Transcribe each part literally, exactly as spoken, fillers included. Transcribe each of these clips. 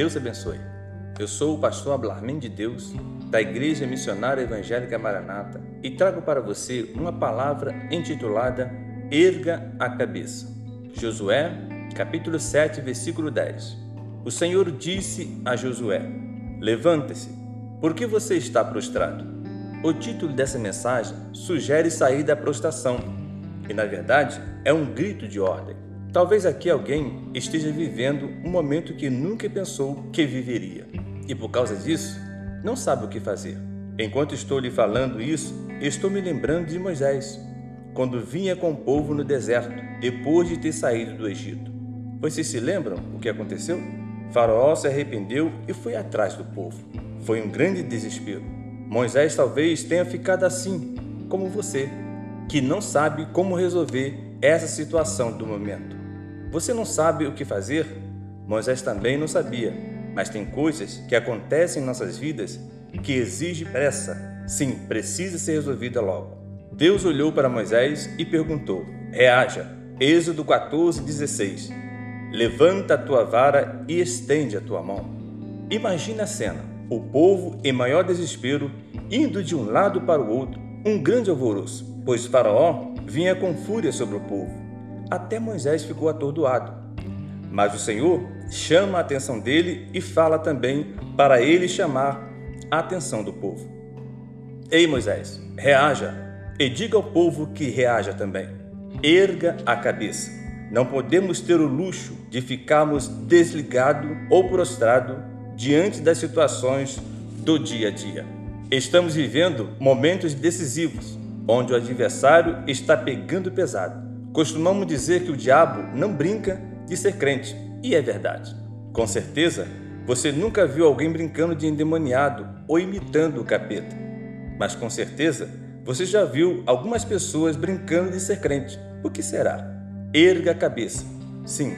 Deus abençoe. Eu sou o pastor Ablarmin de Deus, da Igreja Missionária Evangélica Maranata, e trago para você uma palavra intitulada Erga a Cabeça. Josué, capítulo sete, versículo dez. O Senhor disse a Josué: levanta-se, porque você está prostrado. O título dessa mensagem sugere sair da prostração, e na verdade é um grito de ordem. Talvez aqui alguém esteja vivendo um momento que nunca pensou que viveria, e por causa disso, não sabe o que fazer. Enquanto estou lhe falando isso, estou me lembrando de Moisés, quando vinha com o povo no deserto, depois de ter saído do Egito. Vocês se lembram o que aconteceu? Faraó se arrependeu e foi atrás do povo. Foi um grande desespero. Moisés talvez tenha ficado assim, como você, que não sabe como resolver essa situação do momento. Você não sabe o que fazer? Moisés também não sabia, mas tem coisas que acontecem em nossas vidas que exigem pressa. Sim, precisa ser resolvida logo. Deus olhou para Moisés e perguntou: reaja. Êxodo quatorze, dezesseis. Levanta a tua vara e estende a tua mão. Imagina a cena: o povo em maior desespero, indo de um lado para o outro, um grande alvoroço, pois Faraó vinha com fúria sobre o povo. Até Moisés ficou atordoado. Mas o Senhor chama a atenção dele e fala também para ele chamar a atenção do povo. Ei, Moisés, reaja, e diga ao povo que reaja também. Erga a cabeça. Não podemos ter o luxo de ficarmos desligados ou prostrados diante das situações do dia a dia. Estamos vivendo momentos decisivos, onde o adversário está pegando pesado. Costumamos dizer que o diabo não brinca de ser crente, e é verdade. Com certeza, você nunca viu alguém brincando de endemoniado ou imitando o capeta. Mas com certeza, você já viu algumas pessoas brincando de ser crente. O que será? Erga a cabeça. Sim,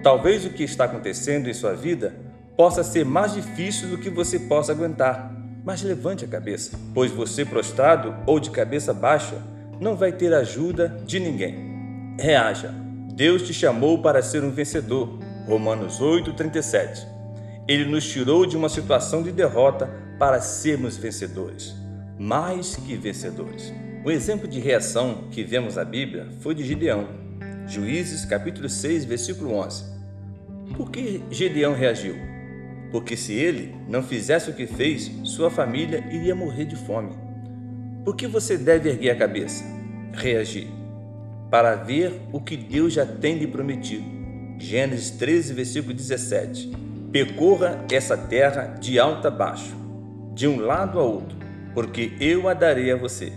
talvez o que está acontecendo em sua vida possa ser mais difícil do que você possa aguentar. Mas levante a cabeça, pois você prostrado ou de cabeça baixa não vai ter ajuda de ninguém. Reaja. Deus te chamou para ser um vencedor. Romanos oito, trinta e sete. Ele nos tirou de uma situação de derrota para sermos vencedores. Mais que vencedores. O exemplo de reação que vemos na Bíblia foi de Gideão. Juízes capítulo seis, versículo onze. Por que Gideão reagiu? Porque se ele não fizesse o que fez, sua família iria morrer de fome. Por que você deve erguer a cabeça? Reagir. Para ver o que Deus já tem lhe prometido. Gênesis treze, versículo dezessete. Percorra essa terra de alto a baixo, de um lado a outro, porque eu a darei a você.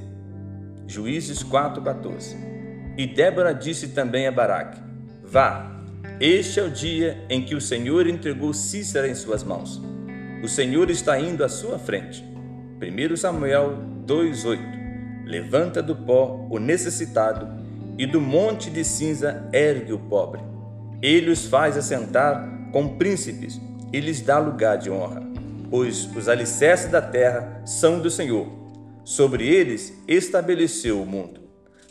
Juízes quatro, quatorze. E Débora disse também a Baraque: vá. Este é o dia em que o Senhor entregou Sísera em suas mãos. O Senhor está indo à sua frente. primeiro Samuel dois, oito. Levanta do pó o necessitado, e do monte de cinza ergue o pobre. Ele os faz assentar com príncipes, e lhes dá lugar de honra. Pois os alicerces da terra são do Senhor. Sobre eles estabeleceu o mundo.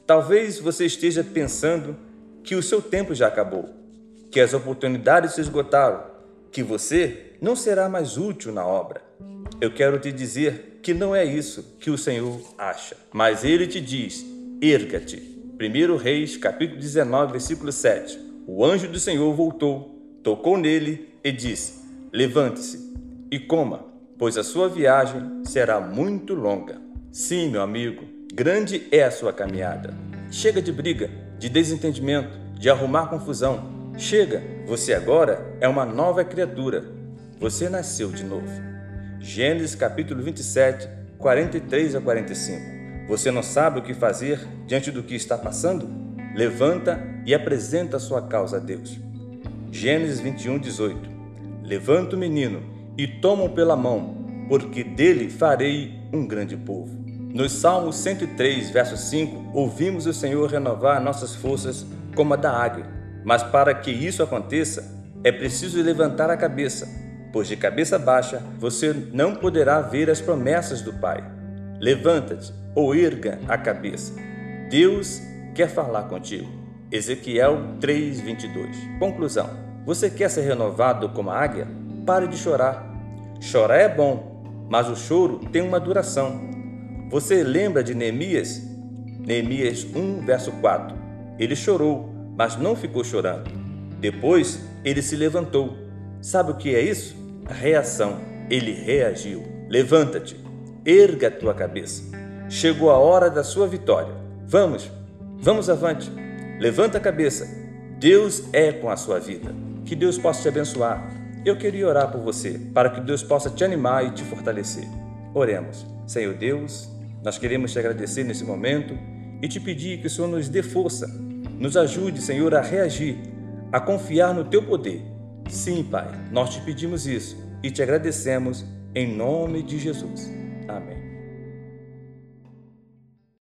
Talvez você esteja pensando que o seu tempo já acabou, que as oportunidades se esgotaram, que você não será mais útil na obra. Eu quero te dizer que não é isso que o Senhor acha, mas Ele te diz: erga-te. primeiro Reis, capítulo dezenove, versículo sete. O anjo do Senhor voltou, tocou nele e disse: levante-se e coma, pois a sua viagem será muito longa. Sim, meu amigo, grande é a sua caminhada. Chega de briga, de desentendimento, de arrumar confusão. Chega, você agora é uma nova criatura. Você nasceu de novo. Gênesis capítulo vinte e sete, quarenta e três a quarenta e cinco. Você não sabe o que fazer diante do que está passando? Levanta e apresenta a sua causa a Deus. Gênesis vinte e um, dezoito. Levanta o menino e toma-o pela mão, porque dele farei um grande povo. Nos Salmos cento e três, verso cinco, ouvimos o Senhor renovar nossas forças como a da águia. Mas para que isso aconteça, é preciso levantar a cabeça, pois de cabeça baixa você não poderá ver as promessas do Pai. Levanta-te ou erga a cabeça. Deus quer falar contigo. Ezequiel três, vinte e dois. Conclusão: você quer ser renovado como a águia? pare de chorar. Chorar é bom, mas o choro tem uma duração. Você lembra de Neemias? Neemias um, verso quatro. Ele chorou, mas não ficou chorando. Depois, ele se levantou. Sabe o que é isso? A reação. Ele reagiu. Levanta-te, erga a tua cabeça. Chegou a hora da sua vitória. Vamos, vamos avante. Levanta a cabeça. Deus é com a sua vida. Que Deus possa te abençoar. Eu queria orar por você, para que Deus possa te animar e te fortalecer. Oremos. Senhor Deus, nós queremos te agradecer nesse momento e te pedir que o Senhor nos dê força, nos ajude, Senhor, a reagir, a confiar no teu poder. Sim, Pai, nós te pedimos isso e te agradecemos em nome de Jesus. Amém.